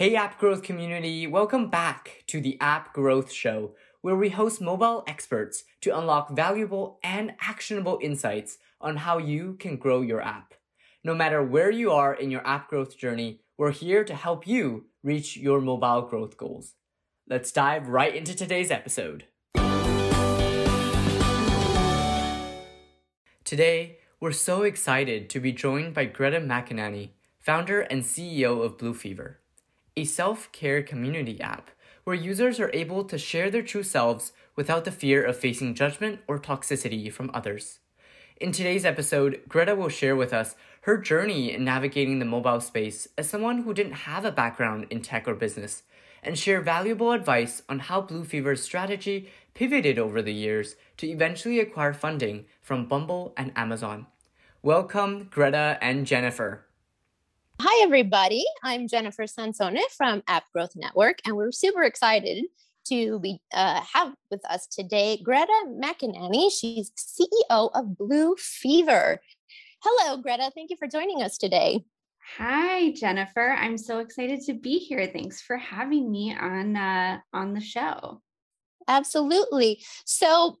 Hey App Growth community, welcome back to the App Growth Show, where we host mobile experts to unlock valuable and actionable insights on how you can grow your app. No matter where you are in your app growth journey, we're here to help you reach your mobile growth goals. Let's dive right into today's episode. Today, we're so excited to be joined by Greta McEnany, founder and CEO of Blue Fever, a self-care community app where users are able to share their true selves without the fear of facing judgment or toxicity from others. In today's episode, Greta will share with us her journey in navigating the mobile space as someone who didn't have a background in tech or business, and share valuable advice on how Blue Fever's strategy pivoted over the years to eventually acquire funding from Bumble and Amazon. Welcome, Greta and Jennifer. Hi, everybody. I'm Jennifer Sansone from App Growth Network, and we're super excited to have with us today Greta McEnany. She's CEO of Blue Fever. Hello, Greta. Thank you for joining us today. Hi, Jennifer. I'm so excited to be here. Thanks for having me on the show. Absolutely. So,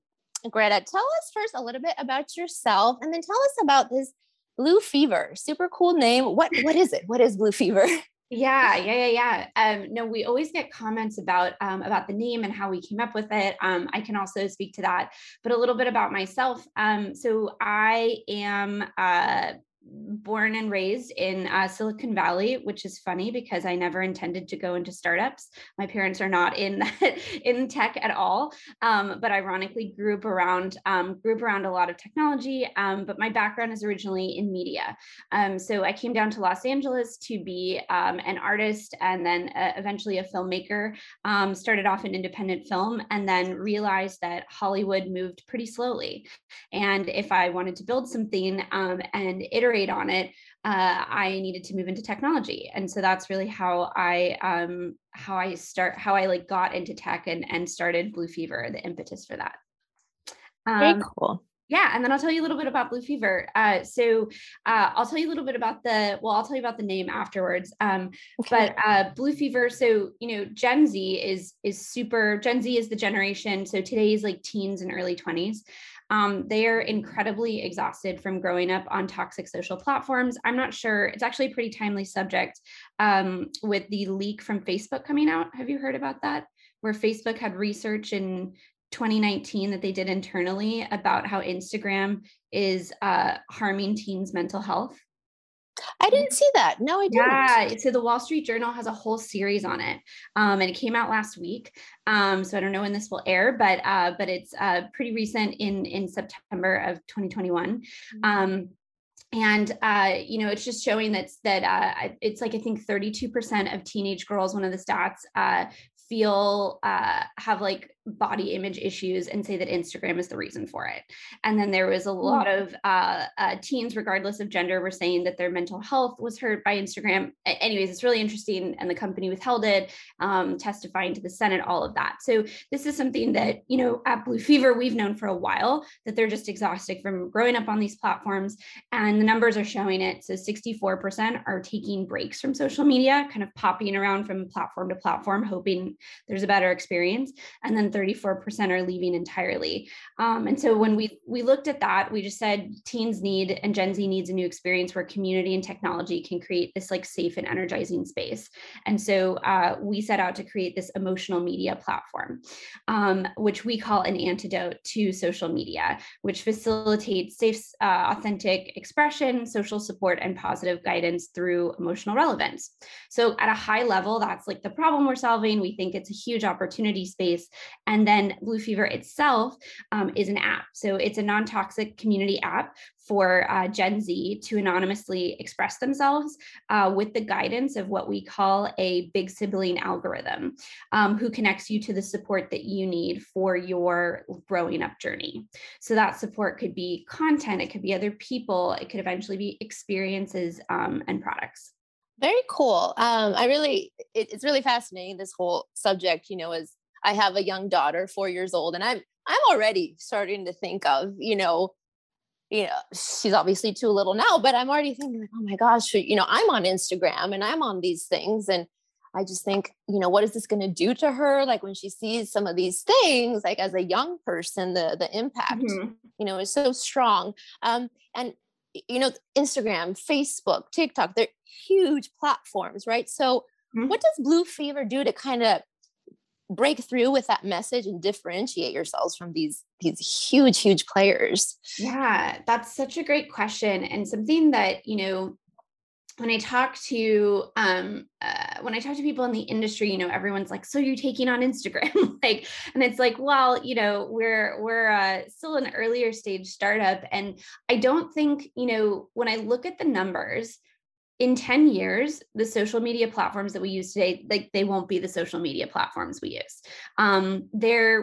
Greta, tell us first a little bit about yourself, and then tell us about this Blue Fever, super cool name. What is it? What is Blue Fever? No, we always get comments about the name and how we came up with it. I can also speak to that, but a little bit about myself. So I am born and raised in Silicon Valley, which is funny because I never intended to go into startups. My parents are not in tech at all, but ironically grew up around a lot of technology. But my background is originally in media, so I came down to Los Angeles to be an artist and then eventually a filmmaker. Started off in independent film and then realized that Hollywood moved pretty slowly, and if I wanted to build something and iterate on it, I needed to move into technology. And so that's really how I got into tech and started Blue Fever, the impetus for that. Very cool. Yeah. And then I'll tell you a little bit about Blue Fever. I'll tell you a little bit about I'll tell you about the name afterwards. Okay. But Blue Fever. So, Gen Z is the generation. So today's like teens and early 20s. They are incredibly exhausted from growing up on toxic social platforms. I'm not sure. It's actually a pretty timely subject with the leak from Facebook coming out. Have you heard about that? Where Facebook had research in 2019 that they did internally about how Instagram is harming teens' mental health. I didn't see that. No, I didn't. Yeah. So the Wall Street Journal has a whole series on it. And it came out last week. So I don't know when this will air, but it's pretty recent in September of 2021. It's just showing that it's like, I think 32% of teenage girls, one of the stats, have like body image issues and say that Instagram is the reason for it. And then there was a lot of teens, regardless of gender, were saying that their mental health was hurt by Instagram. Anyways, it's really interesting. And the company withheld it, testifying to the Senate, all of that. So this is something that, at Blue Fever, we've known for a while that they're just exhausted from growing up on these platforms. And the numbers are showing it. So 64% are taking breaks from social media, kind of popping around from platform to platform, hoping there's a better experience. And then 34% are leaving entirely. And so when we looked at that, we just said teens need and Gen Z needs a new experience where community and technology can create this like safe and energizing space. And so we set out to create this emotional media platform, which we call an antidote to social media, which facilitates safe, authentic expression, social support, and positive guidance through emotional relevance. So at a high level, that's like the problem we're solving. We think it's a huge opportunity space. And then Blue Fever itself is an app. So it's a non-toxic community app for Gen Z to anonymously express themselves with the guidance of what we call a big sibling algorithm, who connects you to the support that you need for your growing up journey. So that support could be content, it could be other people, it could eventually be experiences and products. Very cool. It's really fascinating, this whole subject, as I have a young daughter, 4 years old, and I'm already starting to think of, she's obviously too little now, but I'm already thinking like, oh my gosh, I'm on Instagram and I'm on these things. And I just think, you know, what is this going to do to her? Like when she sees some of these things, like as a young person, the impact, mm-hmm. you know, is so strong. And, you know, Instagram, Facebook, TikTok, they're huge platforms, right? So mm-hmm. what does Blue Fever do to kind of break through with that message and differentiate yourselves from these huge, huge players? Yeah, that's such a great question. And something that, you know, when I talk to people in the industry, you know, everyone's like, so you're taking on Instagram, like, and it's like, well, you know, we're still an earlier stage startup. And I don't think, you know, when I look at the numbers in 10 years, the social media platforms that we use today, like they won't be the social media platforms we use.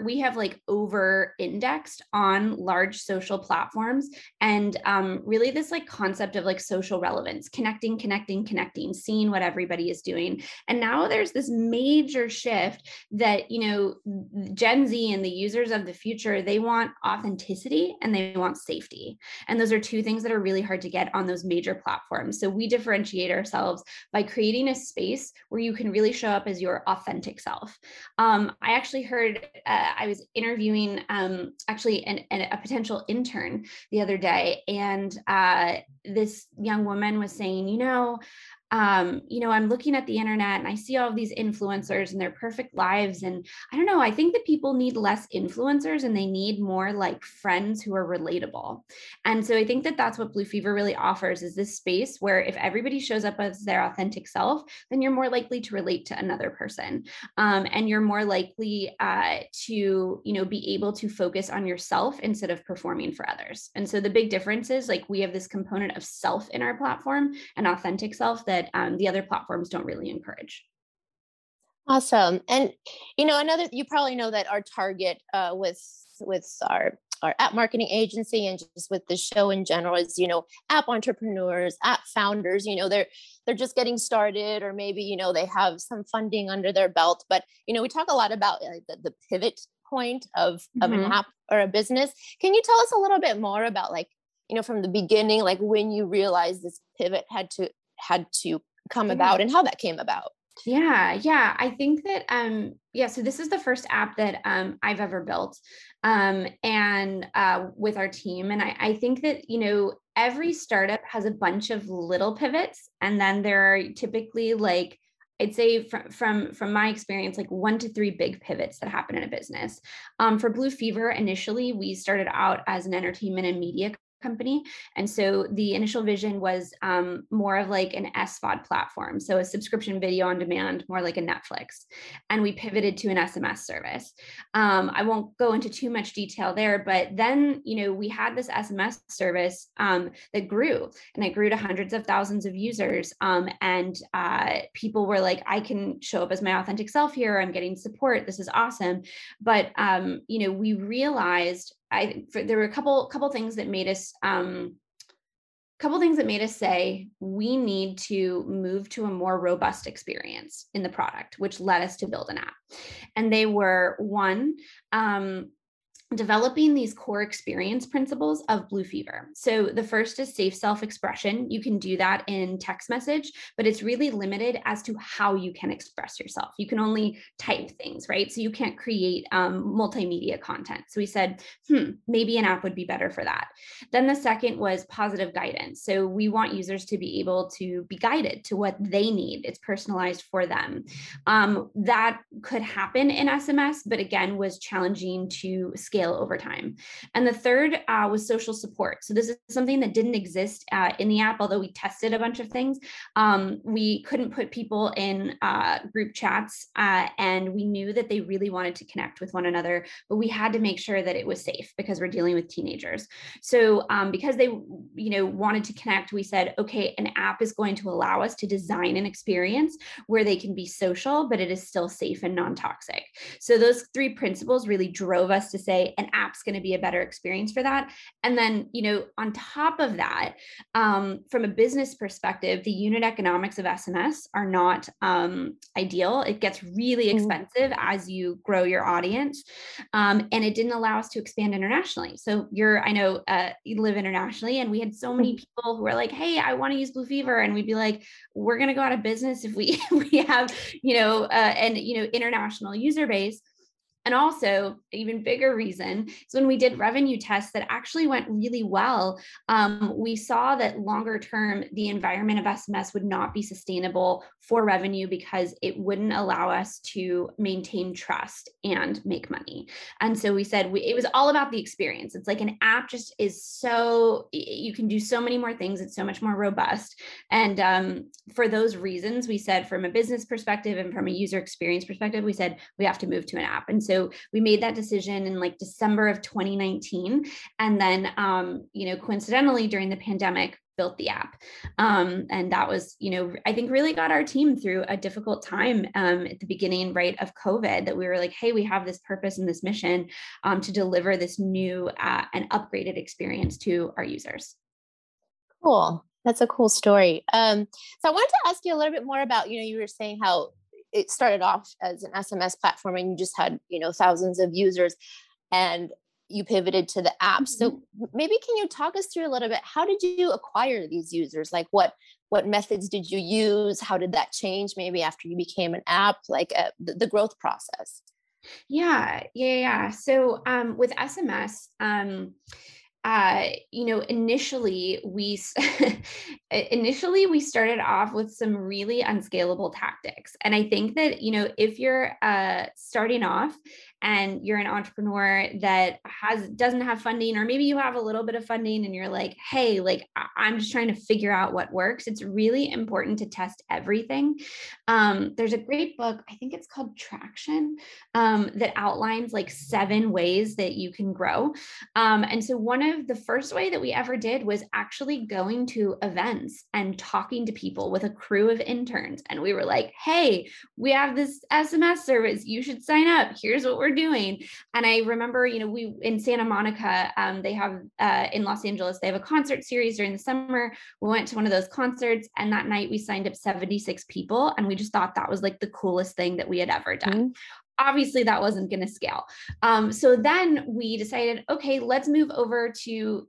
We have like over indexed on large social platforms, and really this like concept of like social relevance, connecting, seeing what everybody is doing. And now there's this major shift that, you know, Gen Z and the users of the future, they want authenticity and they want safety. And those are two things that are really hard to get on those major platforms. So we differentiate ourselves by creating a space where you can really show up as your authentic self. I actually heard, I was interviewing a potential intern the other day, and this young woman was saying, you know, I'm looking at the internet and I see all of these influencers and their perfect lives. And I don't know, I think that people need less influencers and they need more like friends who are relatable. And so I think that that's what Blue Fever really offers, is this space where if everybody shows up as their authentic self, then you're more likely to relate to another person. And you're more likely to, you know, be able to focus on yourself instead of performing for others. And so the big difference is like, we have this component of self in our platform and authentic self that the other platforms don't really encourage. Awesome. And, you know, you probably know that our target with our app marketing agency and just with the show in general is, you know, app entrepreneurs, app founders, you know, they're just getting started, or maybe, you know, they have some funding under their belt, but, you know, we talk a lot about the pivot point of mm-hmm. an app or a business. Can you tell us a little bit more about, like, you know, from the beginning, like when you realized this pivot had to come about and how that came about? Yeah. I think that, so this is the first app that I've ever built and with our team. And I think that, you know, every startup has a bunch of little pivots. And then there are typically, like, I'd say from my experience, like 1 to 3 big pivots that happen in a business. For Blue Fever, initially, we started out as an entertainment and media company. And so the initial vision was more of like an SVOD platform. So a subscription video on demand, more like a Netflix. And we pivoted to an SMS service. I won't go into too much detail there, but then, you know, we had this SMS service that grew, and it grew to hundreds of thousands of users. And people were like, I can show up as my authentic self here. I'm getting support. This is awesome. But, you know, we realized there were a couple things that made us say we need to move to a more robust experience in the product, which led us to build an app. And they were, one, developing these core experience principles of Blue Fever. So the first is safe self-expression. You can do that in text message, but it's really limited as to how you can express yourself. You can only type things, right? So you can't create multimedia content. So we said, maybe an app would be better for that. Then the second was positive guidance. So we want users to be able to be guided to what they need. It's personalized for them. That could happen in SMS, but again, was challenging to scale over time. And the third was social support. So this is something that didn't exist in the app, although we tested a bunch of things. We couldn't put people in group chats, and we knew that they really wanted to connect with one another, but we had to make sure that it was safe because we're dealing with teenagers. So because they, you know, wanted to connect, we said, okay, an app is going to allow us to design an experience where they can be social, but it is still safe and non-toxic. So those three principles really drove us to say, way an app's going to be a better experience for that. And then, you know, on top of that, from a business perspective, the unit economics of SMS are not ideal. It gets really expensive as you grow your audience. And it didn't allow us to expand internationally. So I know you live internationally, and we had so many people who were like, hey, I want to use Blue Fever. And we'd be like, we're going to go out of business if we have, international user base. And also, even bigger reason is when we did revenue tests that actually went really well, we saw that longer term, the environment of SMS would not be sustainable for revenue because it wouldn't allow us to maintain trust and make money. And so we said, it was all about the experience. It's like an app just is so, you can do so many more things. It's so much more robust. And for those reasons, we said from a business perspective and from a user experience perspective, we said we have to move to an app. And so we made that decision in like December of 2019. And then, coincidentally during the pandemic, built the app. And that was, I think really got our team through a difficult time at the beginning, right, of COVID, that we were like, hey, we have this purpose and this mission to deliver this new and upgraded experience to our users. Cool. That's a cool story. So I wanted to ask you a little bit more about, you were saying how it started off as an SMS platform and you just had, thousands of users and you pivoted to the app. So maybe can you talk us through a little bit, how did you acquire these users? Like what methods did you use? How did that change maybe after you became an app, like the growth process? Yeah. So with SMS, initially we started off with some really unscalable tactics. And I think that, if you're starting off and you're an entrepreneur that doesn't have funding, or maybe you have a little bit of funding and you're like, hey, like I'm just trying to figure out what works. It's really important to test everything. There's a great book, I think it's called Traction, that outlines like 7 ways that you can grow. And so one of the first way that we ever did was actually going to events and talking to people with a crew of interns. And we were like, hey, we have this SMS service. You should sign up. Here's what we're doing. And I remember, we in Santa Monica, they have in Los Angeles, they have a concert series during the summer. We went to one of those concerts, and that night we signed up 76 people, and we just thought that was like the coolest thing that we had ever done. Mm-hmm. Obviously, that wasn't going to scale. So then we decided, okay, let's move over to,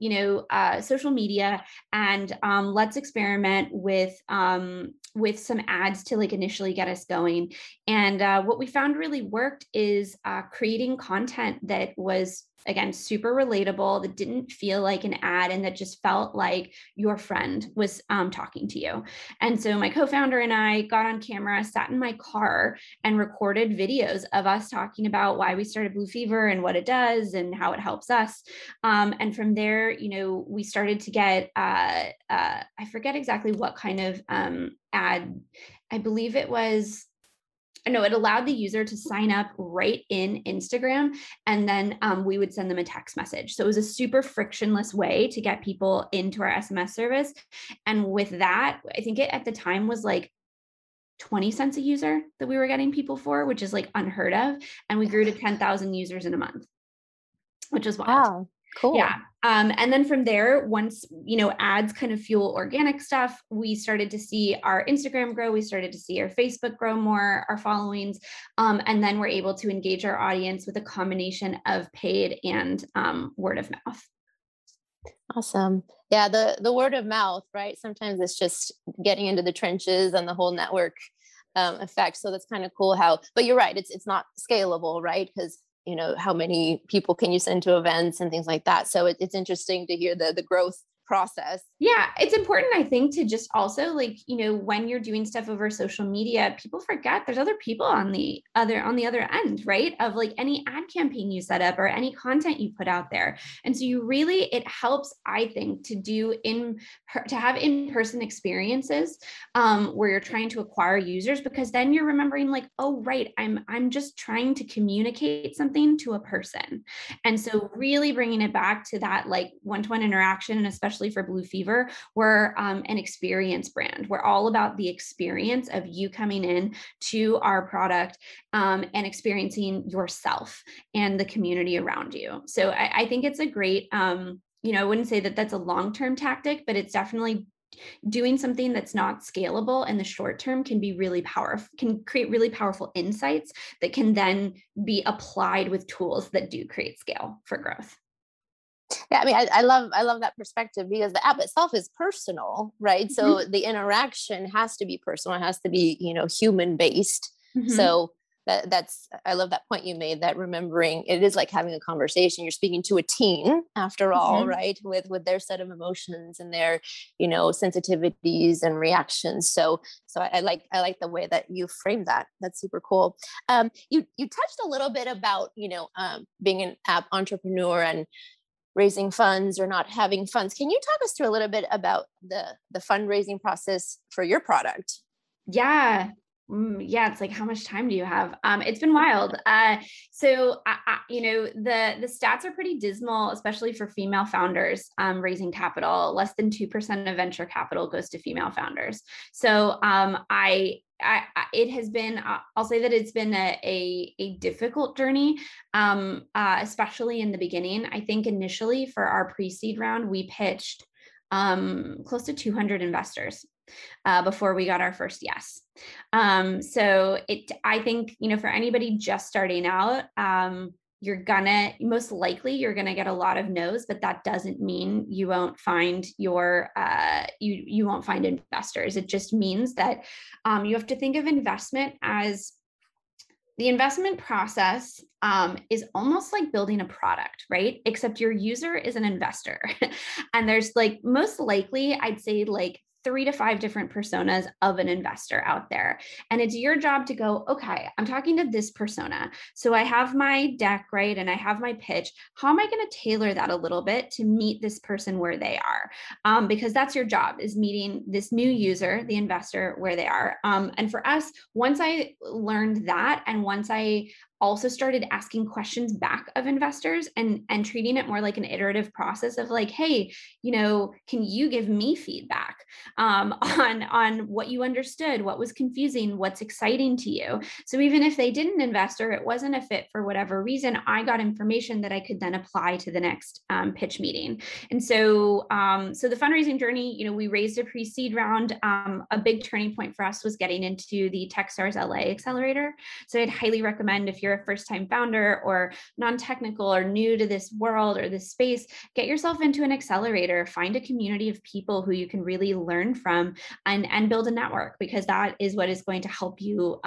social media, and let's experiment with some ads to like initially get us going. And what we found really worked is creating content that was, again, super relatable, that didn't feel like an ad and that just felt like your friend was talking to you. And so my co-founder and I got on camera, sat in my car, and recorded videos of us talking about why we started Blue Fever and what it does and how it helps us. And from there, we started to get, I forget exactly what kind of ad, I believe it was, no, it allowed the user to sign up right in Instagram, and then we would send them a text message. So it was a super frictionless way to get people into our SMS service. And with that, I think it at the time was like 20 cents a user that we were getting people for, which is like unheard of. And we grew to 10,000 users in a month, which is wild. Wow. Cool. Yeah. And then from there, once, ads kind of fuel organic stuff, we started to see our Instagram grow. We started to see our Facebook grow more, our followings. And then we're able to engage our audience with a combination of paid and word of mouth. Awesome. Yeah. The word of mouth, right? Sometimes it's just getting into the trenches and the whole network effect. So that's kind of cool how, but you're right. It's not scalable, right? Because how many people can you send to events and things like that. So it's interesting to hear the growth process. Yeah. It's important, I think, to just also like, when you're doing stuff over social media, people forget there's other people on the other end, right? Of like any ad campaign you set up or any content you put out there. And so it helps, I think, to have in-person experiences where you're trying to acquire users, because then you're remembering like, oh, right. I'm just trying to communicate something to a person. And so really bringing it back to that like one-to-one interaction, and especially especially for Blue Fever, we're an experience brand. We're all about the experience of you coming in to our product and experiencing yourself and the community around you. So I think it's a great, you know, I wouldn't say that that's a long-term tactic, but it's definitely doing something that's not scalable in the short term can be really powerful, can create really powerful insights that can then be applied with tools that do create scale for growth. Yeah, I mean, I love that perspective, because the app itself is personal, right? So mm-hmm. the interaction has to be personal. It has to be, you know, human based. Mm-hmm. So that's, I love that point you made, that remembering it is like having a conversation. You're speaking to a teen after all, mm-hmm. right? With their set of emotions and their, you know, sensitivities and reactions. So I like the way that you framed that. That's super cool. You touched a little bit about, you know, being an app entrepreneur and raising funds or not having funds. Can you talk us through a little bit about the fundraising process for your product? Yeah. It's like, how much time do you have? It's been wild. So, you know, the stats are pretty dismal, especially for female founders, raising capital. Less than 2% of venture capital goes to female founders. So, it has been, I'll say that it's been a difficult journey, especially in the beginning. I think initially for our pre-seed round, we pitched close to 200 investors before we got our first yes. I think, you know, for anybody just starting out, most likely you're gonna get a lot of no's, but that doesn't mean you won't find your, you won't find investors. It just means that you have to think of investment as, the investment process is almost like building a product, right? Except your user is an investor. And there's like, most likely I'd say like 3 to 5 different personas of an investor out there. And it's your job to go, okay, I'm talking to this persona. So I have my deck, right? And I have my pitch. How am I going to tailor that a little bit to meet this person where they are? Because that's your job, is meeting this new user, the investor, where they are. And for us, once I learned that, and once I also started asking questions back of investors and treating it more like an iterative process of like, hey, you know, can you give me feedback on what you understood, what was confusing, what's exciting to you? So even if they didn't invest or it wasn't a fit for whatever reason, I got information that I could then apply to the next pitch meeting. And so, so the fundraising journey, you know, we raised a pre-seed round. A big turning point for us was getting into the Techstars LA accelerator. So I'd highly recommend, if you're a first-time founder or non-technical or new to this world or this space, get yourself into an accelerator, find a community of people who you can really learn from and build a network, because that is what is going to help you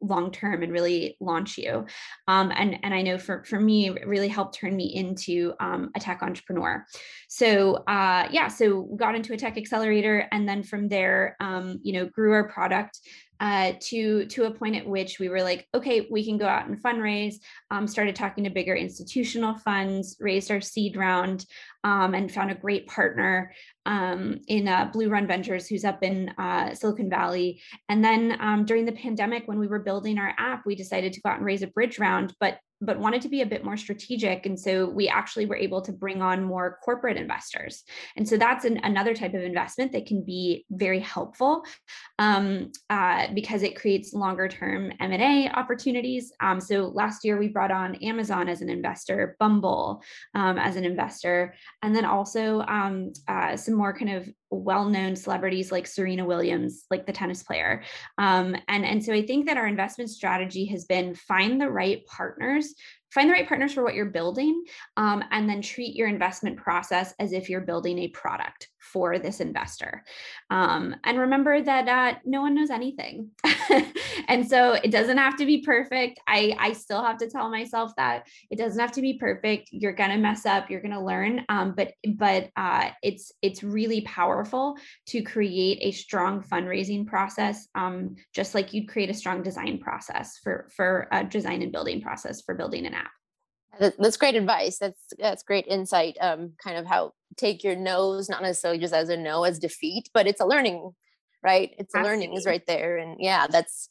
long-term and really launch you. And I know for me, it really helped turn me into a tech entrepreneur. So so got into a tech accelerator, and then from there, you know, grew our product to a point at which we were like, okay, we can go out and fundraise, started talking to bigger institutional funds, raised our seed round, and found a great partner in Blue Run Ventures, who's up in Silicon Valley. And then during the pandemic, when we were building our app, we decided to go out and raise a bridge round, but wanted to be a bit more strategic. And so we actually were able to bring on more corporate investors. And so that's another type of investment that can be very helpful because it creates longer term M&A opportunities. So last year we brought on Amazon as an investor, Bumble as an investor, and then also some more kind of well-known celebrities like Serena Williams, like the tennis player. And so I think that our investment strategy has been find the right partners for what you're building, and then treat your investment process as if you're building a product for this investor. And remember that no one knows anything. And so it doesn't have to be perfect. I still have to tell myself that it doesn't have to be perfect. You're going to mess up, you're going to learn. But it's really powerful to create a strong fundraising process, just like you'd create a strong design process for a design and building process for building an app. That's great advice. That's great insight. Kind of how take your no's, not necessarily just as a no, as defeat, but it's a learning, right? It's Absolutely. A learning is right there. And yeah, that's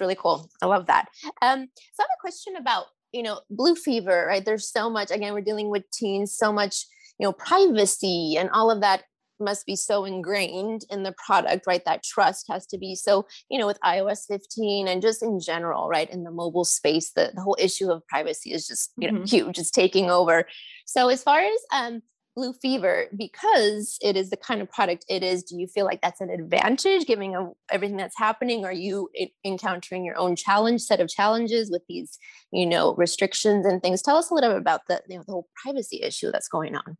really cool. I love that. So I have a question about, you know, Blue Fever, right? There's so much, again, we're dealing with teens, so much, you know, privacy and all of that must be so ingrained in the product, right? That trust has to be so, you know, with iOS 15 and just in general, right? In the mobile space, the whole issue of privacy is just, you know, huge. It's taking over. So as far as Blue Fever, because it is the kind of product it is, do you feel like that's an advantage given everything that's happening? Are you encountering your own set of challenges with these, you know, restrictions and things? Tell us a little bit about the whole privacy issue that's going on.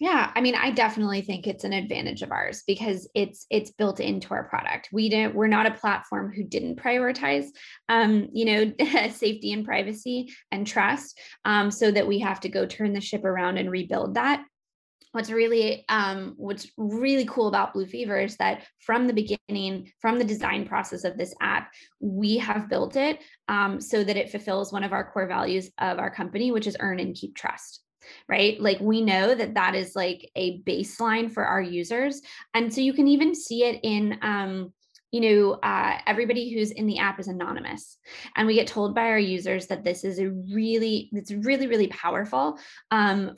Yeah. I mean, I definitely think it's an advantage of ours because it's built into our product. We're not a platform who didn't prioritize, safety and privacy and trust, so that we have to go turn the ship around and rebuild that. What's really cool about Blue Fever is that from the beginning, from the design process of this app, we have built it so that it fulfills one of our core values of our company, which is earn and keep trust. Right? Like we know that is like a baseline for our users. And so you can even see it in, everybody who's in the app is anonymous. And we get told by our users that this is really powerful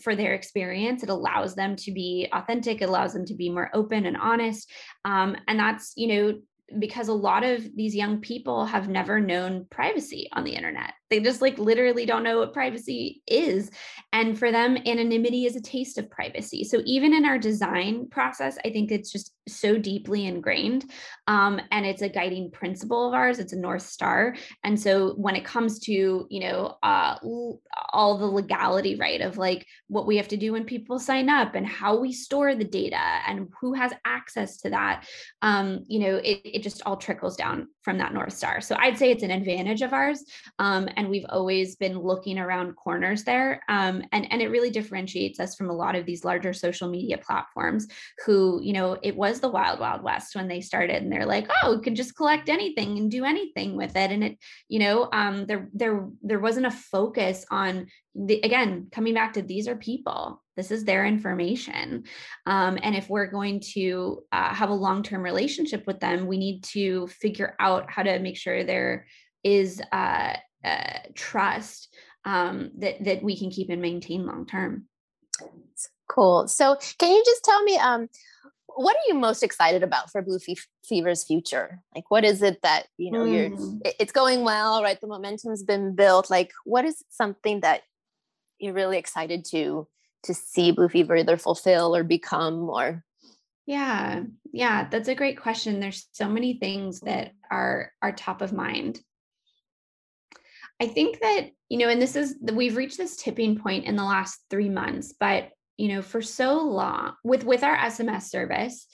for their experience. It allows them to be authentic. It allows them to be more open and honest. And that's, you know, because a lot of these young people have never known privacy on the internet. They just like literally don't know what privacy is. And for them, anonymity is a taste of privacy. So even in our design process, I think it's just so deeply ingrained. And it's a guiding principle of ours. It's a North Star. And so when it comes to, all the legality, right, of like what we have to do when people sign up and how we store the data and who has access to that, it just all trickles down from that North Star. So I'd say it's an advantage of ours. And we've always been looking around corners there. And it really differentiates us from a lot of these larger social media platforms who, it was the wild, wild west when they started, and they're like, oh, we can just collect anything and do anything with it. And it, there wasn't a focus on coming back to these are people, this is their information. And if we're going to have a long-term relationship with them, we need to figure out how to make sure there is trust that we can keep and maintain long term. Cool. So can you just tell me what are you most excited about for Blue Fever's future? Like, what is it that it's going well, right? The momentum's been built. Like, what is something that you're really excited to see Blue Fever either fulfill or become or? Yeah, that's a great question. There's so many things that are top of mind. I think that, and we've reached this tipping point in the last 3 months, but, for so long with our SMS service,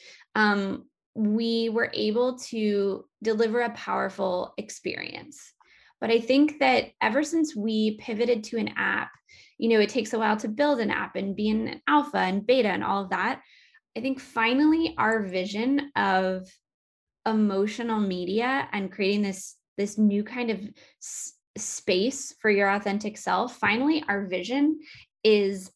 we were able to deliver a powerful experience. But I think that ever since we pivoted to an app, it takes a while to build an app and be in alpha and beta and all of that. I think finally our vision of emotional media and creating this new kind of space for your authentic self, finally our vision is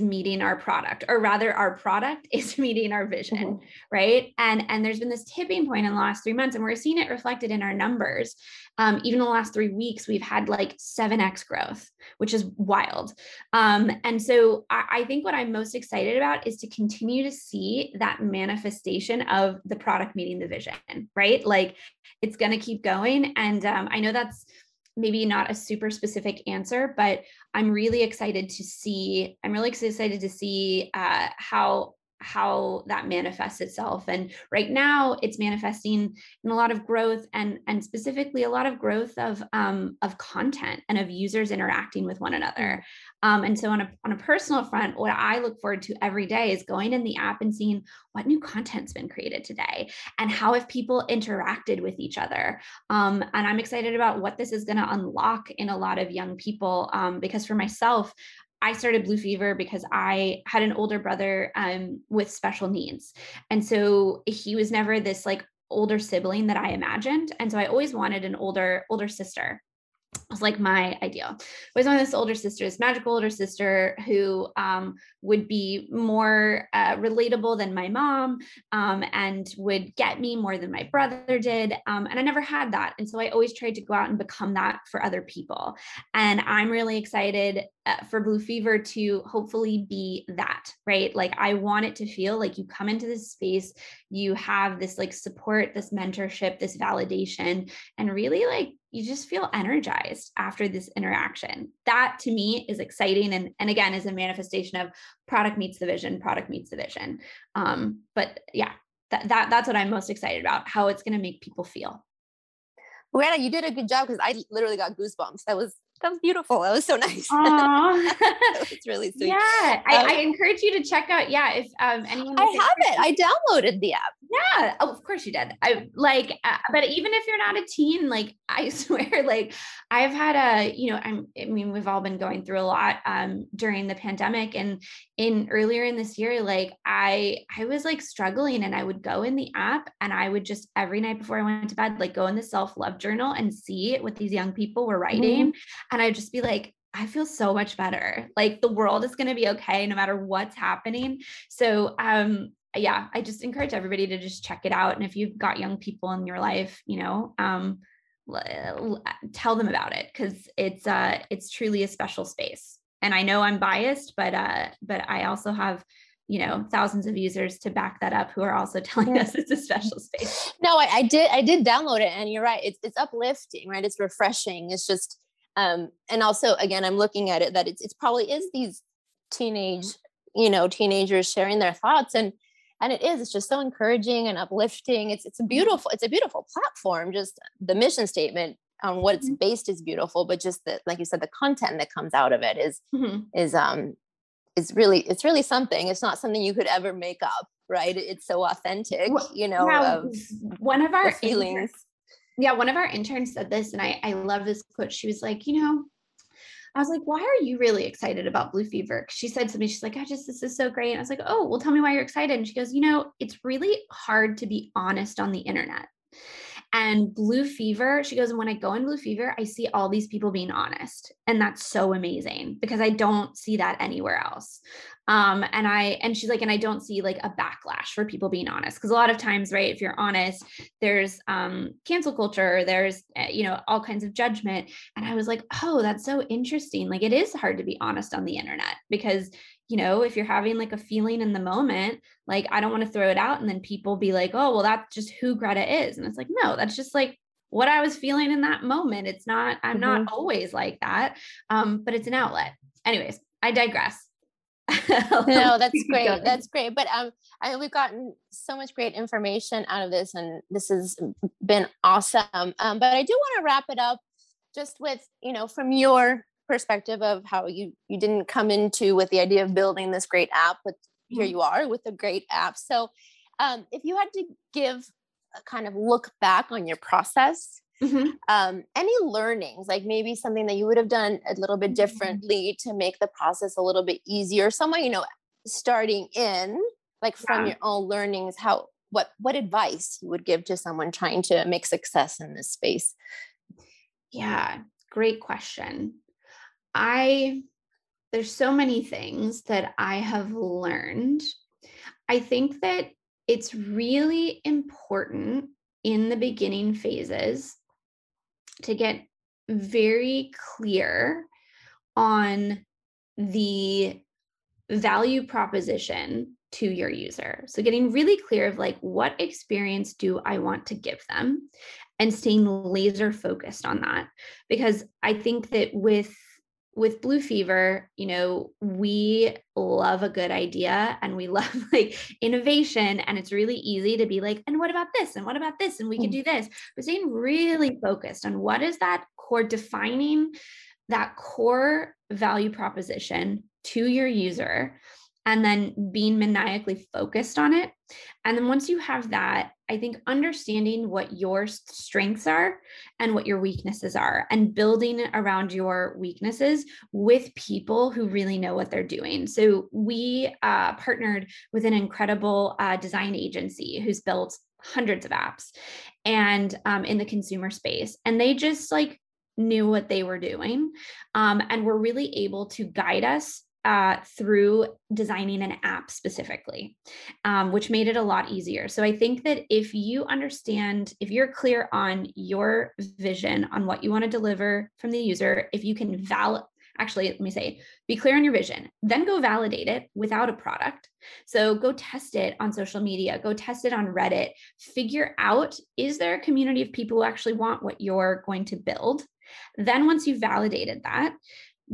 meeting our product, or rather our product is meeting our vision, right? And there's been this tipping point in the last 3 months, and we're seeing it reflected in our numbers. Even the last 3 weeks, we've had like 7x growth, which is wild. And so I think what I'm most excited about is to continue to see that manifestation of the product meeting the vision, right? Like it's going to keep going. And I know that's maybe not a super specific answer, but I'm really excited to see how that manifests itself. And right now it's manifesting in a lot of growth and specifically a lot of growth of content and of users interacting with one another. And so on a personal front, what I look forward to every day is going in the app and seeing what new content's been created today and how have people interacted with each other. And I'm excited about what this is going to unlock in a lot of young people, because for myself, I started Blue Fever because I had an older brother with special needs. And so he was never this like older sibling that I imagined. And so I always wanted an older sister. was like my ideal. Was one of this older sisters, magical older sister who would be more relatable than my mom and would get me more than my brother did. And I never had that. And so I always tried to go out and become that for other people. And I'm really excited for Blue Fever to hopefully be that, right? Like I want it to feel like you come into this space, you have this like support, this mentorship, this validation, and really like you just feel energized after this interaction. That to me is exciting. And again, is a manifestation of product meets the vision, But yeah, that's what I'm most excited about, how it's going to make people feel. Greta, you did a good job because I literally got goosebumps. That was beautiful. That was so nice. It's really sweet. Yeah. I encourage you to check out. Yeah. If anyone, I downloaded the app. Yeah. Oh, of course you did. But even if you're not a teen, like I swear, like I've had we've all been going through a lot during the pandemic, and earlier in this year, like I was like struggling, and I would go in the app and I would just every night before I went to bed, like go in the self-love journal and see what these young people were writing. Mm-hmm. And I'd just be like, I feel so much better. Like the world is going to be okay no matter what's happening. So, yeah, I just encourage everybody to just check it out. And if you've got young people in your life, tell them about it. Cause it's truly a special space. And I know I'm biased, but I also have, thousands of users to back that up who are also telling us it's a special space. No, I did download it, and you're right. It's uplifting, right? It's refreshing. It's just, and also again, I'm looking at it that it's probably is these teenagers sharing their thoughts, and it's just so encouraging and uplifting. It's a beautiful platform. Just the mission statement on what it's based is beautiful, but just the, like you said, the content that comes out of it is really something. It's not something you could ever make up, right? It's so authentic, now, of one of our feelings. One of our interns said this, and I love this quote. She was like, I was like, why are you really excited about Blue Fever? She said to me, she's like, this is so great. And I was like, oh, well, tell me why you're excited. And she goes, it's really hard to be honest on the internet. And Blue Fever, she goes, when I go in Blue Fever, I see all these people being honest. And that's so amazing because I don't see that anywhere else. And she's like, and I don't see like a backlash for people being honest. Cause a lot of times, right, if you're honest, there's cancel culture, there's, all kinds of judgment. And I was like, oh, that's so interesting. Like it is hard to be honest on the internet because if you're having like a feeling in the moment, like I don't want to throw it out and then people be like, oh, well, that's just who Greta is. And it's like, no, that's just like what I was feeling in that moment. It's not, I'm not always like that. But it's an outlet. Anyways, I digress. No, that's great. That's great. But we've gotten so much great information out of this, and this has been awesome. But I do want to wrap it up just with, from your perspective of how you didn't come into with the idea of building this great app, but here you are with a great app. So if you had to give a kind of look back on your process, any learnings, like maybe something that you would have done a little bit differently to make the process a little bit easier, someone, starting in, like from your own learnings, what advice you would give to someone trying to make success in this space? Yeah, great question. There's so many things that I have learned. I think that it's really important in the beginning phases to get very clear on the value proposition to your user. So getting really clear of like, what experience do I want to give them, and staying laser focused on that. Because I think that with Blue Fever, we love a good idea and we love like innovation, and it's really easy to be like, and what about this? And what about this? And we can do this. But staying really focused on what is that core, defining that core value proposition to your user, and then being maniacally focused on it. And then once you have that, I think understanding what your strengths are and what your weaknesses are, and building around your weaknesses with people who really know what they're doing. So we partnered with an incredible design agency who's built hundreds of apps and in the consumer space. And they just like knew what they were doing, and were really able to guide us through designing an app specifically, which made it a lot easier. So I think that if you understand, if you're clear on your vision, on what you want to deliver from the user, if you can be clear on your vision, then go validate it without a product. So go test it on social media, go test it on Reddit, figure out, is there a community of people who actually want what you're going to build? Then once you've validated that,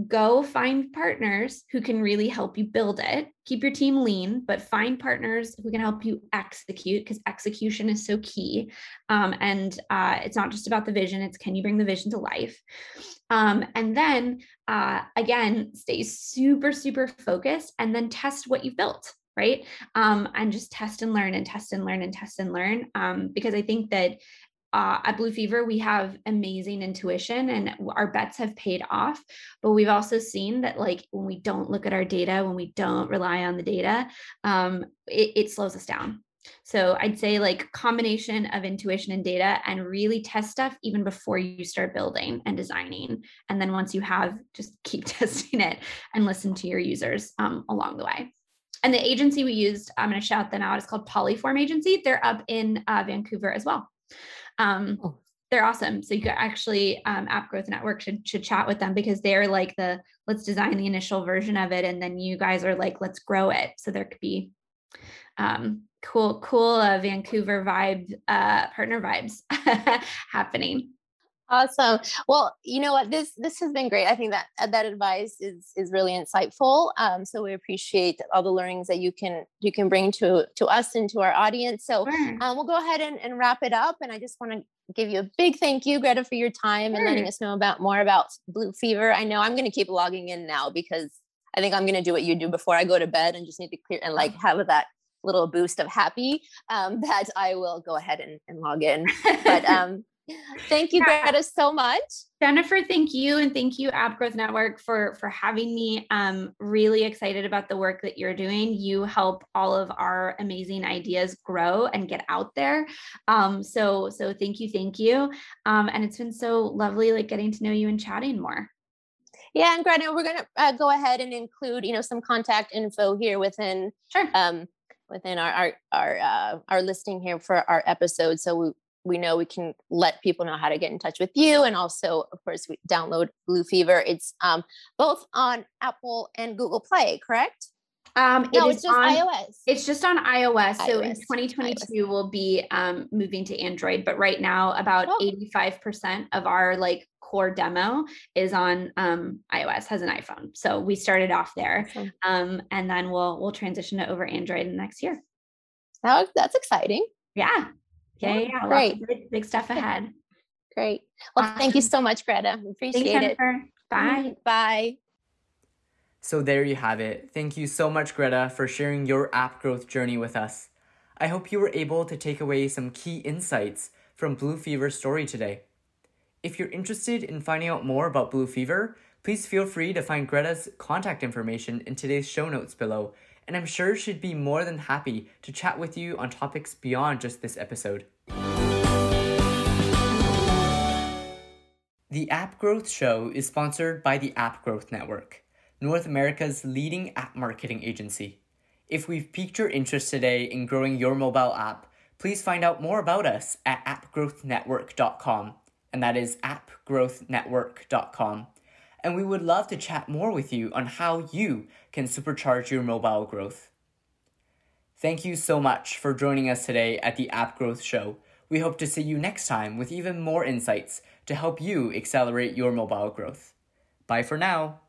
go find partners who can really help you build it. Keep your team lean, but find partners who can help you execute, because execution is so key. It's not just about the vision, it's can you bring the vision to life? Again, stay super, super focused and then test what you've built, right? And just test and learn and test and learn and test and learn, because I think that at Blue Fever, we have amazing intuition and our bets have paid off, but we've also seen that when we don't look at our data, when we don't rely on the data, it slows us down. So I'd say combination of intuition and data, and really test stuff even before you start building and designing. And then once you have, just keep testing it and listen to your users along the way. And the agency we used, I'm going to shout them out, it's called Polyform Agency. They're up in Vancouver as well. They're awesome. So you could actually, App Growth Network should chat with them, because they're let's design the initial version of it. And then you guys are let's grow it. So there could be, cool Vancouver vibe, partner vibes happening. Awesome. Well, you know what, this has been great. I think that advice is really insightful. So we appreciate all the learnings that you can bring to us and to our audience. So we'll go ahead and wrap it up. And I just want to give you a big thank you, Greta, for your time and letting us know more about Blue Fever. I know I'm going to keep logging in now, because I think I'm going to do what you do before I go to bed and just need to clear and have that little boost of happy, that I will go ahead and log in. But, thank you, Greta, so much. Jennifer, thank you. And thank you, App Growth Network, for having me. Really excited about the work that you're doing. You help all of our amazing ideas grow and get out there. So thank you. And it's been so lovely, getting to know you and chatting more. Yeah. And Greta, we're going to go ahead and include, some contact info here within our listing here for our episode. So we know we can let people know how to get in touch with you. And also, of course, we download Blue Fever. It's both on Apple and Google Play, correct? It's just iOS. It's just on iOS. So in 2022, we'll be moving to Android. But right now, about 85% of our core demo is on iOS, has an iPhone. So we started off there. Awesome. And then we'll transition to over Android in the next year. Oh, that's exciting. Yeah. Yeah. Great. Big stuff ahead. Great. Well, thank you so much, Greta. Appreciate it. Bye. Bye. So there you have it. Thank you so much, Greta, for sharing your app growth journey with us. I hope you were able to take away some key insights from Blue Fever's story today. If you're interested in finding out more about Blue Fever, please feel free to find Greta's contact information in today's show notes below, and I'm sure she'd be more than happy to chat with you on topics beyond just this episode. The App Growth Show is sponsored by the App Growth Network, North America's leading app marketing agency. If we've piqued your interest today in growing your mobile app, please find out more about us at appgrowthnetwork.com, and that is appgrowthnetwork.com. And we would love to chat more with you on how you can supercharge your mobile growth. Thank you so much for joining us today at the App Growth Show. We hope to see you next time with even more insights to help you accelerate your mobile growth. Bye for now.